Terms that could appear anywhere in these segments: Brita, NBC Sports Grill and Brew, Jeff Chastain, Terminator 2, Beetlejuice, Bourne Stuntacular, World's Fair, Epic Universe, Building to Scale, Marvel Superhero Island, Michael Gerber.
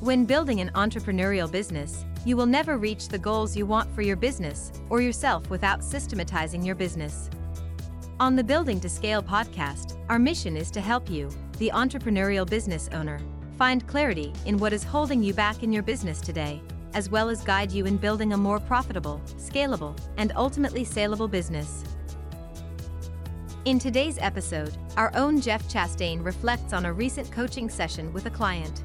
When building an entrepreneurial business, you will never reach the goals you want for your business or yourself without systematizing your business. On the Building to Scale podcast, our mission is to help you, the entrepreneurial business owner, find clarity in what is holding you back in your business today, as well as guide you in building a more profitable, scalable, and ultimately saleable business. In today's episode, our own Jeff Chastain reflects on a recent coaching session with a client.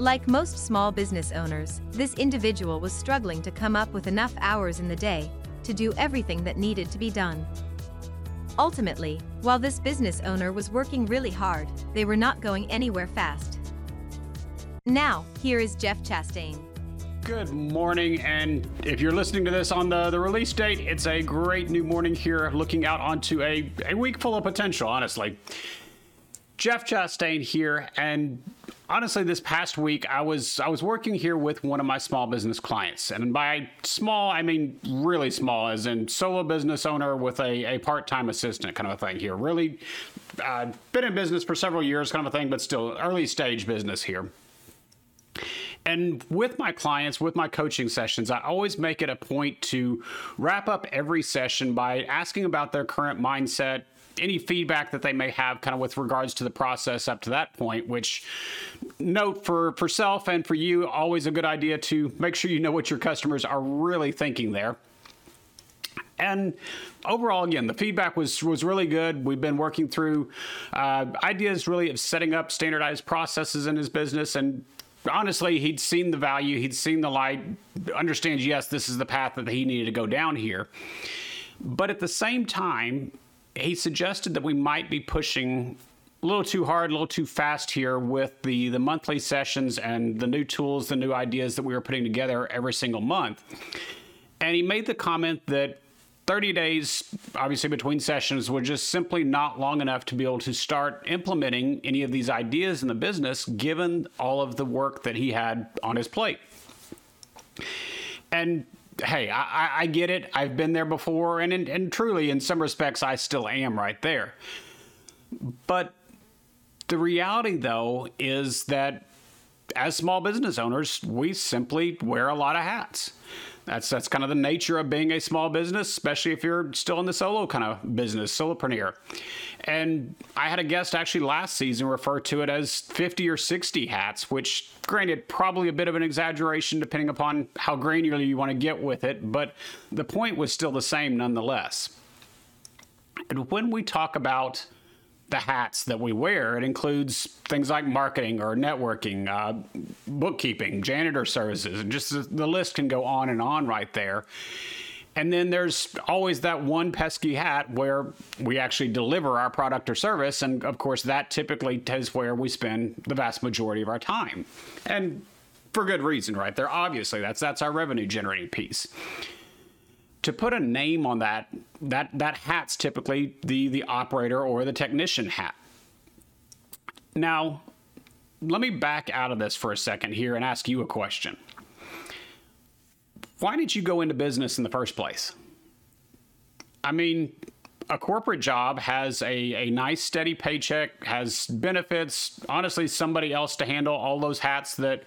Like most small business owners, this individual was struggling to come up with enough hours in the day to do everything that needed to be done. Ultimately, while this business owner was working really hard, they were not going anywhere fast. Now, here is Jeff Chastain. Good morning, and if you're listening to this on the release date, it's a great new morning here, looking out onto a week full of potential, honestly. Jeff Chastain here, and honestly, this past week, I was working here with one of my small business clients. And by small, I mean really small, as in solo business owner with a part-time assistant kind of a thing here. Really been in business for several years kind of a thing, but still early stage business here. And with my clients, with my coaching sessions, I always make it a point to wrap up every session by asking about their current mindset, any feedback that they may have kind of with regards to the process up to that point, which note for self and for you, always a good idea to make sure you know what your customers are really thinking there. And overall, again, the feedback was really good. We've been working through ideas really of setting up standardized processes in his business, and honestly, he'd seen the value, he'd seen the light, understands, yes, this is the path that he needed to go down here. But at the same time, he suggested that we might be pushing a little too hard, a little too fast here with the monthly sessions and the new tools, the new ideas that we were putting together every single month. And he made the comment that 30 days, obviously, between sessions were just simply not long enough to be able to start implementing any of these ideas in the business, given all of the work that he had on his plate. And hey, I get it. I've been there before, and truly, in some respects, I still am right there. But the reality, though, is that as small business owners, we simply wear a lot of hats. That's kind of the nature of being a small business, especially if you're still in the solo kind of business, solopreneur. And I had a guest actually last season refer to it as 50 or 60 hats, which, granted, probably a bit of an exaggeration depending upon how granular you want to get with it, but the point was still the same nonetheless. And when we talk about the hats that we wear, it includes things like marketing or networking, bookkeeping, janitor services, and just the list can go on and on right there. And then there's always that one pesky hat where we actually deliver our product or service. And of course, that typically is where we spend the vast majority of our time. And for good reason, right there. Obviously, that's our revenue generating piece. To put a name on that hat's typically the operator or the technician hat. Now, let me back out of this for a second here and ask you a question. Why did you go into business in the first place? I mean, a corporate job has a nice steady paycheck, has benefits, honestly, somebody else to handle all those hats that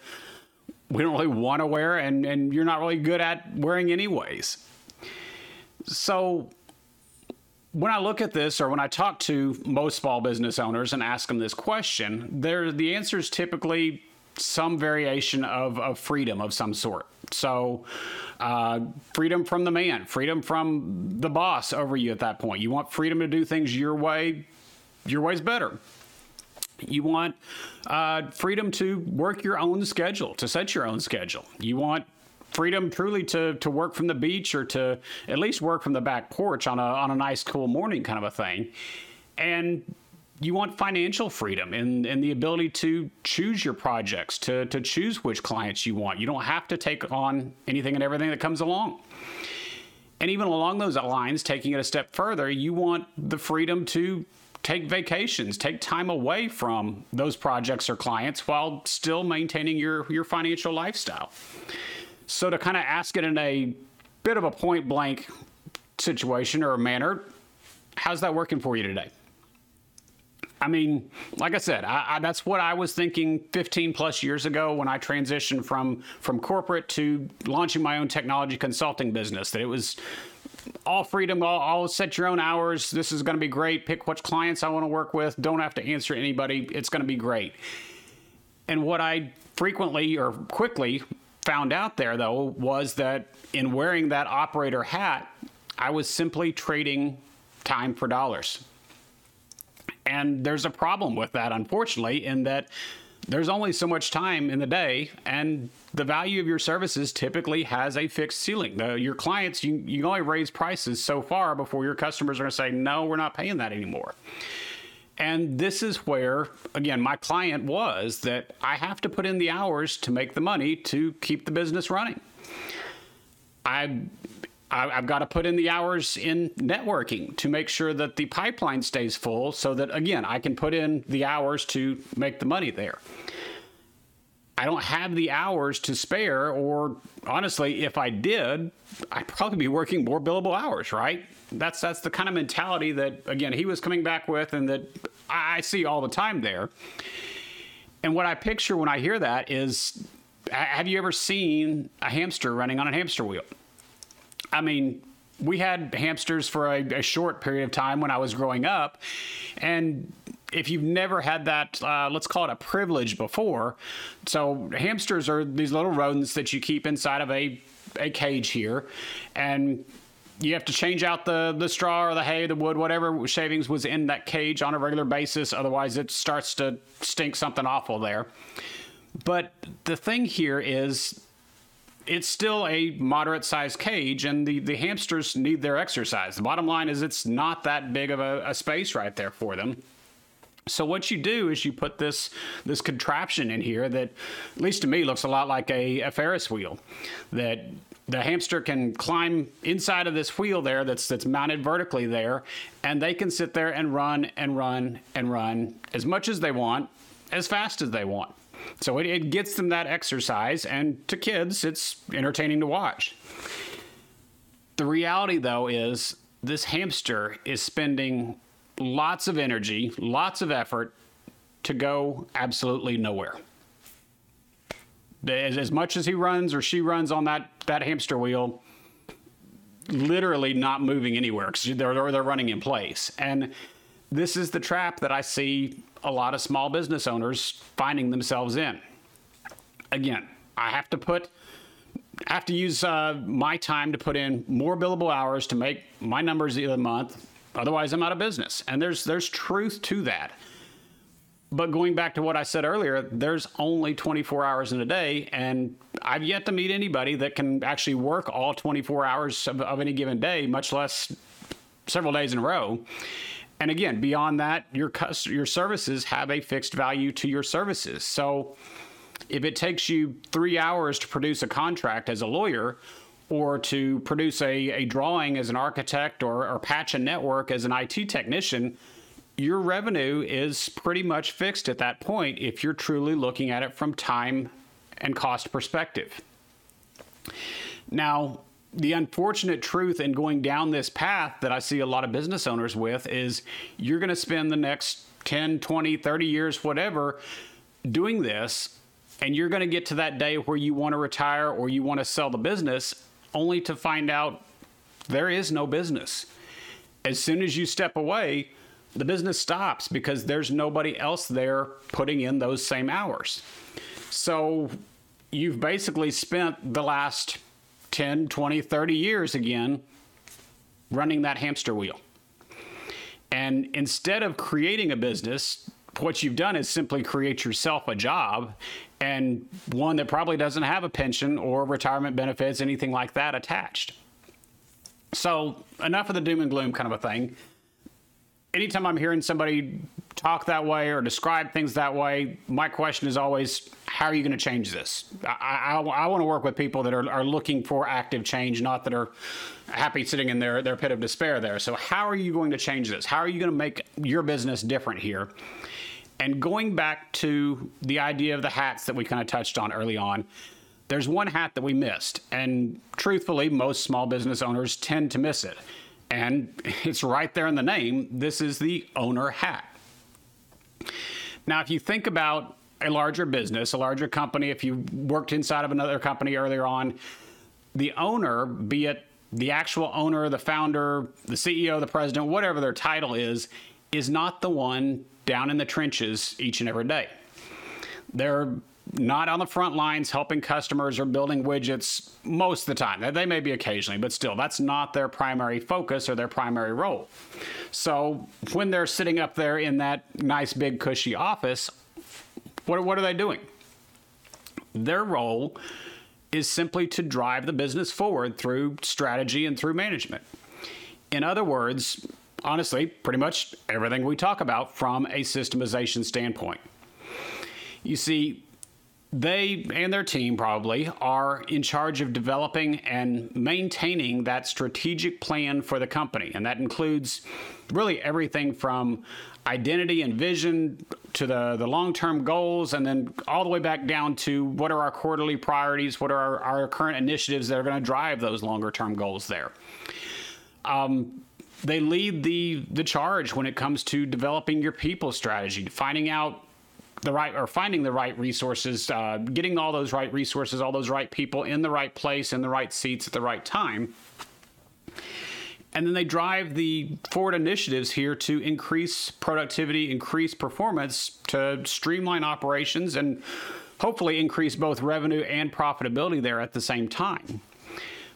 we don't really want to wear and you're not really good at wearing anyways. So when I look at this, or when I talk to most small business owners and ask them this question, the answer is typically some variation of freedom of some sort. So freedom from the man, freedom from the boss over you at that point. You want freedom to do things your way. Your way's better. You want freedom to work your own schedule, to set your own schedule. You want freedom truly to work from the beach or to at least work from the back porch on a nice cool morning kind of a thing. And you want financial freedom and the ability to choose your projects, to choose which clients you want. You don't have to take on anything and everything that comes along. And even along those lines, taking it a step further, you want the freedom to take vacations, take time away from those projects or clients while still maintaining your financial lifestyle. So to kind of ask it in a bit of a point blank situation or a manner, how's that working for you today? I mean, like I said, that's what I was thinking 15 plus years ago when I transitioned from corporate to launching my own technology consulting business, that it was all freedom, all set your own hours. This is going to be great. Pick which clients I want to work with. Don't have to answer anybody. It's going to be great. And what I frequently or quickly found out there, though, was that in wearing that operator hat, I was simply trading time for dollars. And there's a problem with that, unfortunately, in that there's only so much time in the day, and the value of your services typically has a fixed ceiling. Your clients, you only raise prices so far before your customers are going to say, no, we're not paying that anymore. And this is where, again, my client was, that I have to put in the hours to make the money to keep the business running. I've got to put in the hours in networking to make sure that the pipeline stays full so that, again, I can put in the hours to make the money there. I don't have the hours to spare, or honestly, if I did, I'd probably be working more billable hours, right? That's the kind of mentality that, again, he was coming back with and that I see all the time there. And what I picture when I hear that is, have you ever seen a hamster running on a hamster wheel? I mean, we had hamsters for a short period of time when I was growing up. And if you've never had that, let's call it a privilege before. So hamsters are these little rodents that you keep inside of a cage here. And you have to change out the straw or the hay, the wood, whatever shavings was in that cage on a regular basis. Otherwise, it starts to stink something awful there. But the thing here is, it's still a moderate-sized cage, and the hamsters need their exercise. The bottom line is it's not that big of a space right there for them. So what you do is you put this contraption in here that, at least to me, looks a lot like a Ferris wheel, that the hamster can climb inside of this wheel there that's mounted vertically there, and they can sit there and run and run and run as much as they want, as fast as they want. So it gets them that exercise, and to kids, it's entertaining to watch. The reality, though, is this hamster is spending lots of energy, lots of effort to go absolutely nowhere. As much as he runs or she runs on that hamster wheel, literally not moving anywhere because they're running in place. And this is the trap that I see a lot of small business owners finding themselves in. Again, I have to use my time to put in more billable hours to make my numbers of the month. Otherwise, I'm out of business. And there's truth to that. But going back to what I said earlier, there's only 24 hours in a day, and I've yet to meet anybody that can actually work all 24 hours of any given day, much less several days in a row. And again, beyond that, your services have a fixed value to your services. So if it takes you 3 hours to produce a contract as a lawyer, or to produce a drawing as an architect, or patch a network as an IT technician, your revenue is pretty much fixed at that point if you're truly looking at it from time and cost perspective. Now, the unfortunate truth in going down this path that I see a lot of business owners with is you're going to spend the next 10, 20, 30 years, whatever, doing this, and you're going to get to that day where you want to retire or you want to sell the business, only to find out there is no business. As soon as you step away, the business stops because there's nobody else there putting in those same hours. So you've basically spent the last 10, 20, 30 years again, running that hamster wheel. And instead of creating a business, what you've done is simply create yourself a job, and one that probably doesn't have a pension or retirement benefits, anything like that attached. So enough of the doom and gloom kind of a thing. Anytime I'm hearing somebody talk that way or describe things that way, my question is always, how are you going to change this? I want to work with people that are looking for active change, not that are happy sitting in their pit of despair there. So how are you going to change this? How are you going to make your business different here? And going back to the idea of the hats that we kind of touched on early on, there's one hat that we missed. And truthfully, most small business owners tend to miss it. And it's right there in the name. This is the owner hat. Now, if you think about a larger business, a larger company, if you worked inside of another company earlier on, the owner, be it the actual owner, the founder, the CEO, the president, whatever their title is not the one down in the trenches each and every day. They're not on the front lines helping customers or building widgets most of the time. They may be occasionally, but still, that's not their primary focus or their primary role. So when they're sitting up there in that nice, big, cushy office, what are they doing? Their role is simply to drive the business forward through strategy and through management. In other words, honestly, pretty much everything we talk about from a systemization standpoint. You see, they and their team probably are in charge of developing and maintaining that strategic plan for the company. And that includes really everything from identity and vision to the long-term goals, and then all the way back down to what are our quarterly priorities, what are our current initiatives that are going to drive those longer-term goals there. They lead the charge when it comes to developing your people strategy, finding the right resources, getting all those right resources, all those right people in the right place, in the right seats at the right time. And then they drive the forward initiatives here to increase productivity, increase performance, to streamline operations, and hopefully increase both revenue and profitability there at the same time.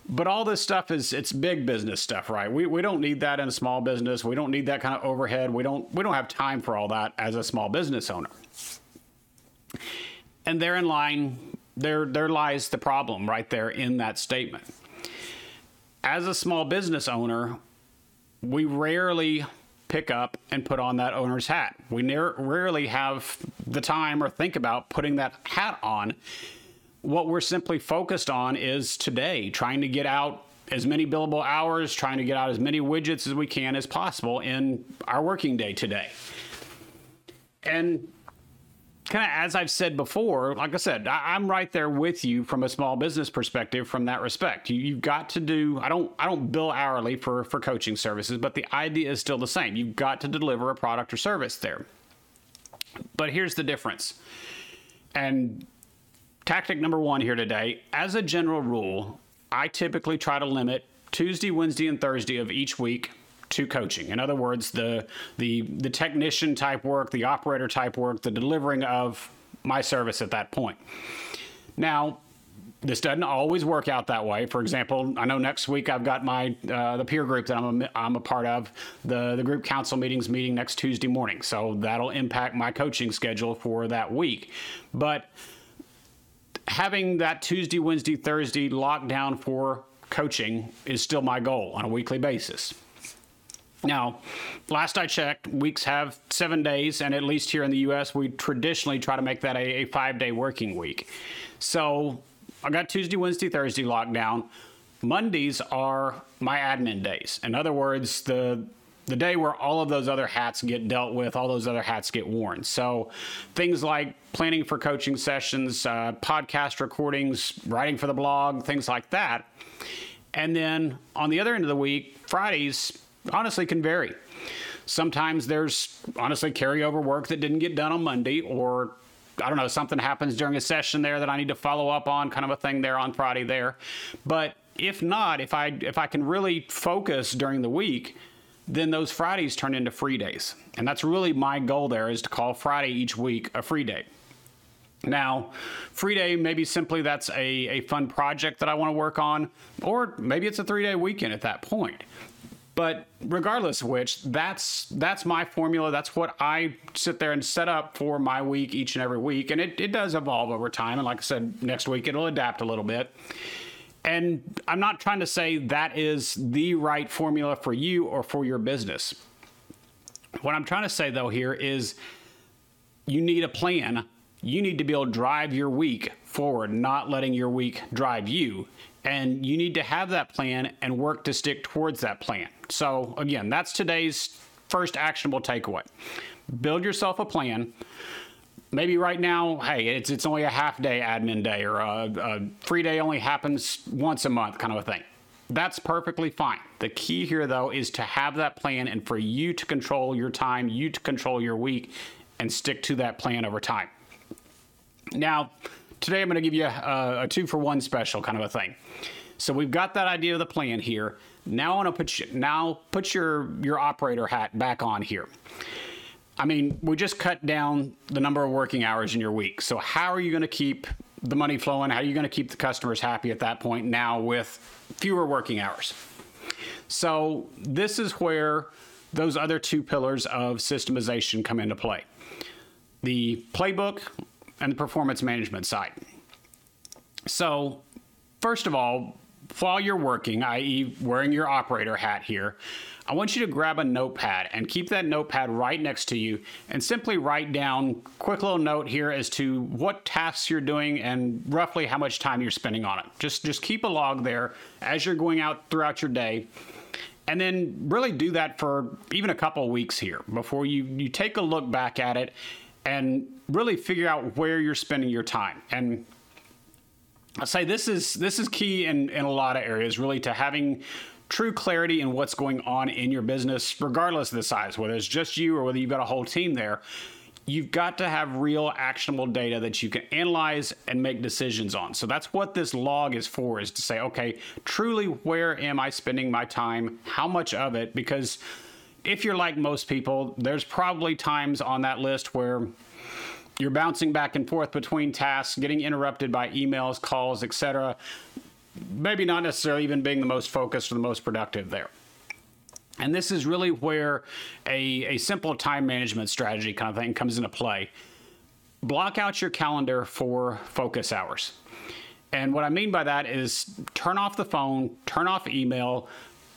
But all this stuff it's big business stuff, right? We don't need that in a small business. We don't need that kind of overhead. We don't have time for all that as a small business owner. And there lies the problem right there in that statement. As a small business owner, we rarely pick up and put on that owner's hat. We rarely have the time or think about putting that hat on. What we're simply focused on is today, trying to get out as many billable hours, trying to get out as many widgets as we can as possible in our working day today. And kind of as I've said before, like I said, I'm right there with you from a small business perspective from that respect. You've got to do, I don't bill hourly for coaching services, but the idea is still the same. You've got to deliver a product or service there. But here's the difference. And tactic number one here today, as a general rule, I typically try to limit Tuesday, Wednesday, and Thursday of each week to coaching. In other words, the technician type work, the operator type work, the delivering of my service at that point. Now, this doesn't always work out that way. For example, I know next week I've got my the peer group that I'm a part of, the group council meeting next Tuesday morning. So that'll impact my coaching schedule for that week. But having that Tuesday, Wednesday, Thursday locked down for coaching is still my goal on a weekly basis. Now, last I checked, weeks have 7 days, and at least here in the U.S., we traditionally try to make that a 5-day working week. So I got Tuesday, Wednesday, Thursday locked down. Mondays are my admin days. In other words, the day where all of those other hats get dealt with, all those other hats get worn. So things like planning for coaching sessions, podcast recordings, writing for the blog, things like that. And then on the other end of the week, Fridays honestly can vary. Sometimes there's honestly carryover work that didn't get done on Monday, or I don't know, something happens during a session there that I need to follow up on, kind of a thing there on Friday there. But if not, if I can really focus during the week, then those Fridays turn into free days. And that's really my goal there, is to call Friday each week a free day. Now, free day, maybe simply that's a fun project that I want to work on, or maybe it's a 3-day weekend at that point. But regardless of which, that's my formula. That's what I sit there and set up for my week each and every week. And it does evolve over time. And like I said, next week it'll adapt a little bit. And I'm not trying to say that is the right formula for you or for your business. What I'm trying to say, though, here is you need a plan. You need to be able to drive your week forward, not letting your week drive you. And you need to have that plan and work to stick towards that plan. So again, that's today's first actionable takeaway. Build yourself a plan. Maybe right now, hey, it's only a half day admin day, or a free day only happens once a month kind of a thing. That's perfectly fine. The key here, though, is to have that plan and for you to control your time, you to control your week, and stick to that plan over time. Now, today I'm going to give you a 2-for-1 special kind of a thing. So we've got that idea of the plan here. Now I want to put your operator hat back on here. I mean, we just cut down the number of working hours in your week. So how are you going to keep the money flowing? How are you going to keep the customers happy at that point now with fewer working hours? So this is where those other two pillars of systemization come into play. The playbook and the performance management side. So first of all, while you're working, i.e. wearing your operator hat here, I want you to grab a notepad and keep that notepad right next to you and simply write down a quick little note here as to what tasks you're doing and roughly how much time you're spending on it. Just keep a log there as you're going out throughout your day, and then really do that for even a couple of weeks here before you take a look back at it and really figure out where you're spending your time. And I'll say this is key in a lot of areas, really, to having true clarity in what's going on in your business, regardless of the size, whether it's just you or whether you've got a whole team there. You've got to have real actionable data that you can analyze and make decisions on. So that's what this log is for, is to say, okay, truly, where am I spending my time? How much of it? Because if you're like most people, there's probably times on that list where you're bouncing back and forth between tasks, getting interrupted by emails, calls, etc. Maybe not necessarily even being the most focused or the most productive there. And this is really where a simple time management strategy kind of thing comes into play. Block out your calendar for focus hours. And what I mean by that is turn off the phone, turn off email,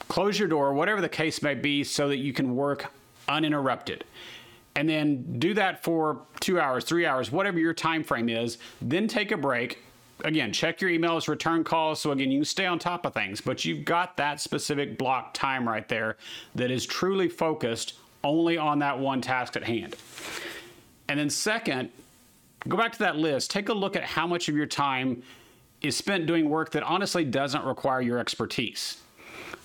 close your door, whatever the case may be, so that you can work uninterrupted. And then do that for 2 hours, 3 hours, whatever your time frame is. Then take a break. Again, check your emails, return calls. So again, you can stay on top of things, but you've got that specific block time right there that is truly focused only on that one task at hand. And then second, go back to that list. Take a look at how much of your time is spent doing work that honestly doesn't require your expertise.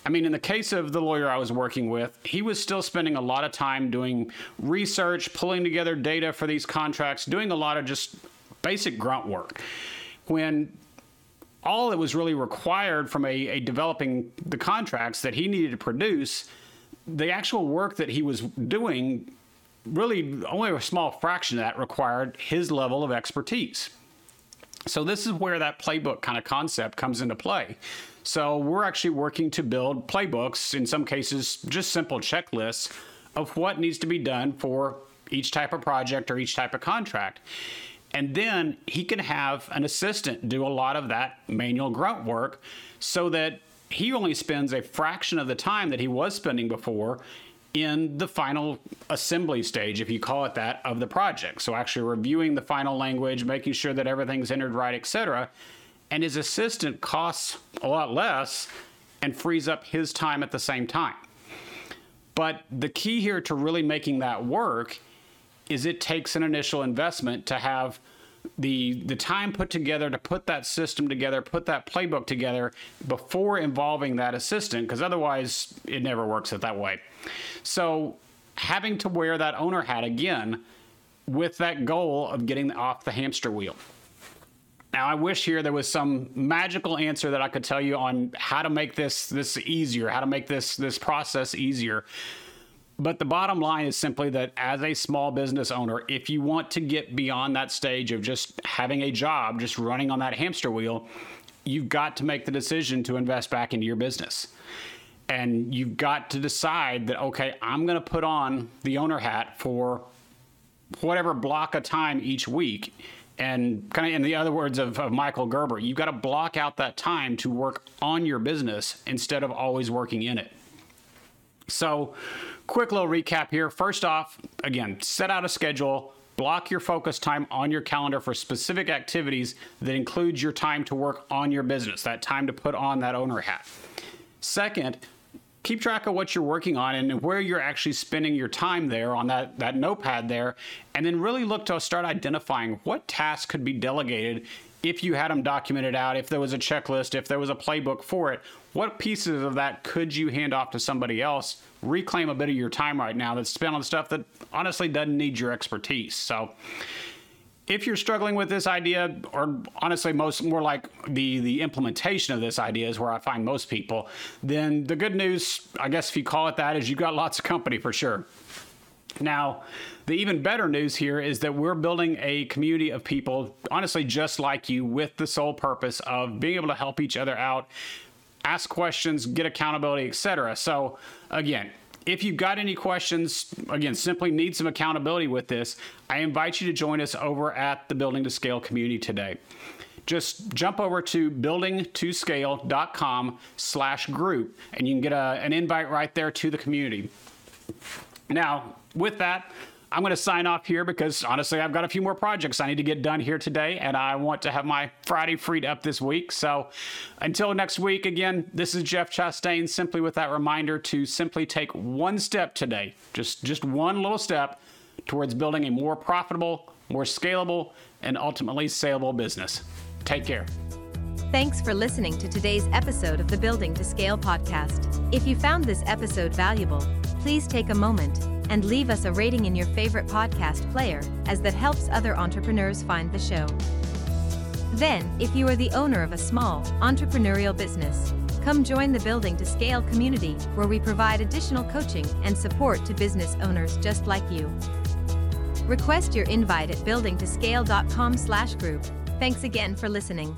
I mean, in the case of the lawyer I was working with, he was still spending a lot of time doing research, pulling together data for these contracts, doing a lot of just basic grunt work, when all that was really required from a developing the contracts that he needed to produce, the actual work that he was doing, really only a small fraction of that required his level of expertise. So this is where that playbook kind of concept comes into play. So we're actually working to build playbooks, in some cases just simple checklists of what needs to be done for each type of project or each type of contract. And then he can have an assistant do a lot of that manual grunt work so that he only spends a fraction of the time that he was spending before in the final assembly stage, if you call it that, of the project. So actually reviewing the final language, making sure that everything's entered right, etc. And his assistant costs a lot less and frees up his time at the same time. But the key here to really making that work is it takes an initial investment to have the time put together to put that system together, put that playbook together before involving that assistant, because otherwise it never works it that way. So having to wear that owner hat again with that goal of getting off the hamster wheel. Now, I wish here there was some magical answer that I could tell you on how to make this easier, how to make this process easier. But the bottom line is simply that as a small business owner, if you want to get beyond that stage of just having a job, just running on that hamster wheel, you've got to make the decision to invest back into your business. And you've got to decide that, okay, I'm going to put on the owner hat for whatever block of time each week. And kind of in the other words of Michael Gerber, you've got to block out that time to work on your business instead of always working in it. So quick little recap here. First off, again, set out a schedule, block your focus time on your calendar for specific activities that includes your time to work on your business, that time to put on that owner hat. Second, keep track of what you're working on and where you're actually spending your time there on that notepad there, and then really look to start identifying what tasks could be delegated if you had them documented out, if there was a checklist, if there was a playbook for it, what pieces of that could you hand off to somebody else? Reclaim a bit of your time right now that's spent on stuff that honestly doesn't need your expertise. So if you're struggling with this idea, or honestly more like the implementation of this idea is where I find most people, then the good news, I guess if you call it that, is you've got lots of company for sure. Now, the even better news here is that we're building a community of people, honestly, just like you, with the sole purpose of being able to help each other out, ask questions, get accountability, etc. So again, if you've got any questions, again, simply need some accountability with this, I invite you to join us over at the Building to Scale community today. Just jump over to buildingtoscale.com/group, and you can get an invite right there to the community. Now, with that, I'm going to sign off here because, honestly, I've got a few more projects I need to get done here today, and I want to have my Friday freed up this week. So until next week, again, this is Jeff Chastain, simply with that reminder to simply take one step today, just one little step towards building a more profitable, more scalable, and ultimately saleable business. Take care. Thanks for listening to today's episode of the Building to Scale podcast. If you found this episode valuable, please take a moment and leave us a rating in your favorite podcast player, as that helps other entrepreneurs find the show. Then, if you are the owner of a small, entrepreneurial business, come join the Building to Scale community, where we provide additional coaching and support to business owners just like you. Request your invite at buildingtoscale.com/group. Thanks again for listening.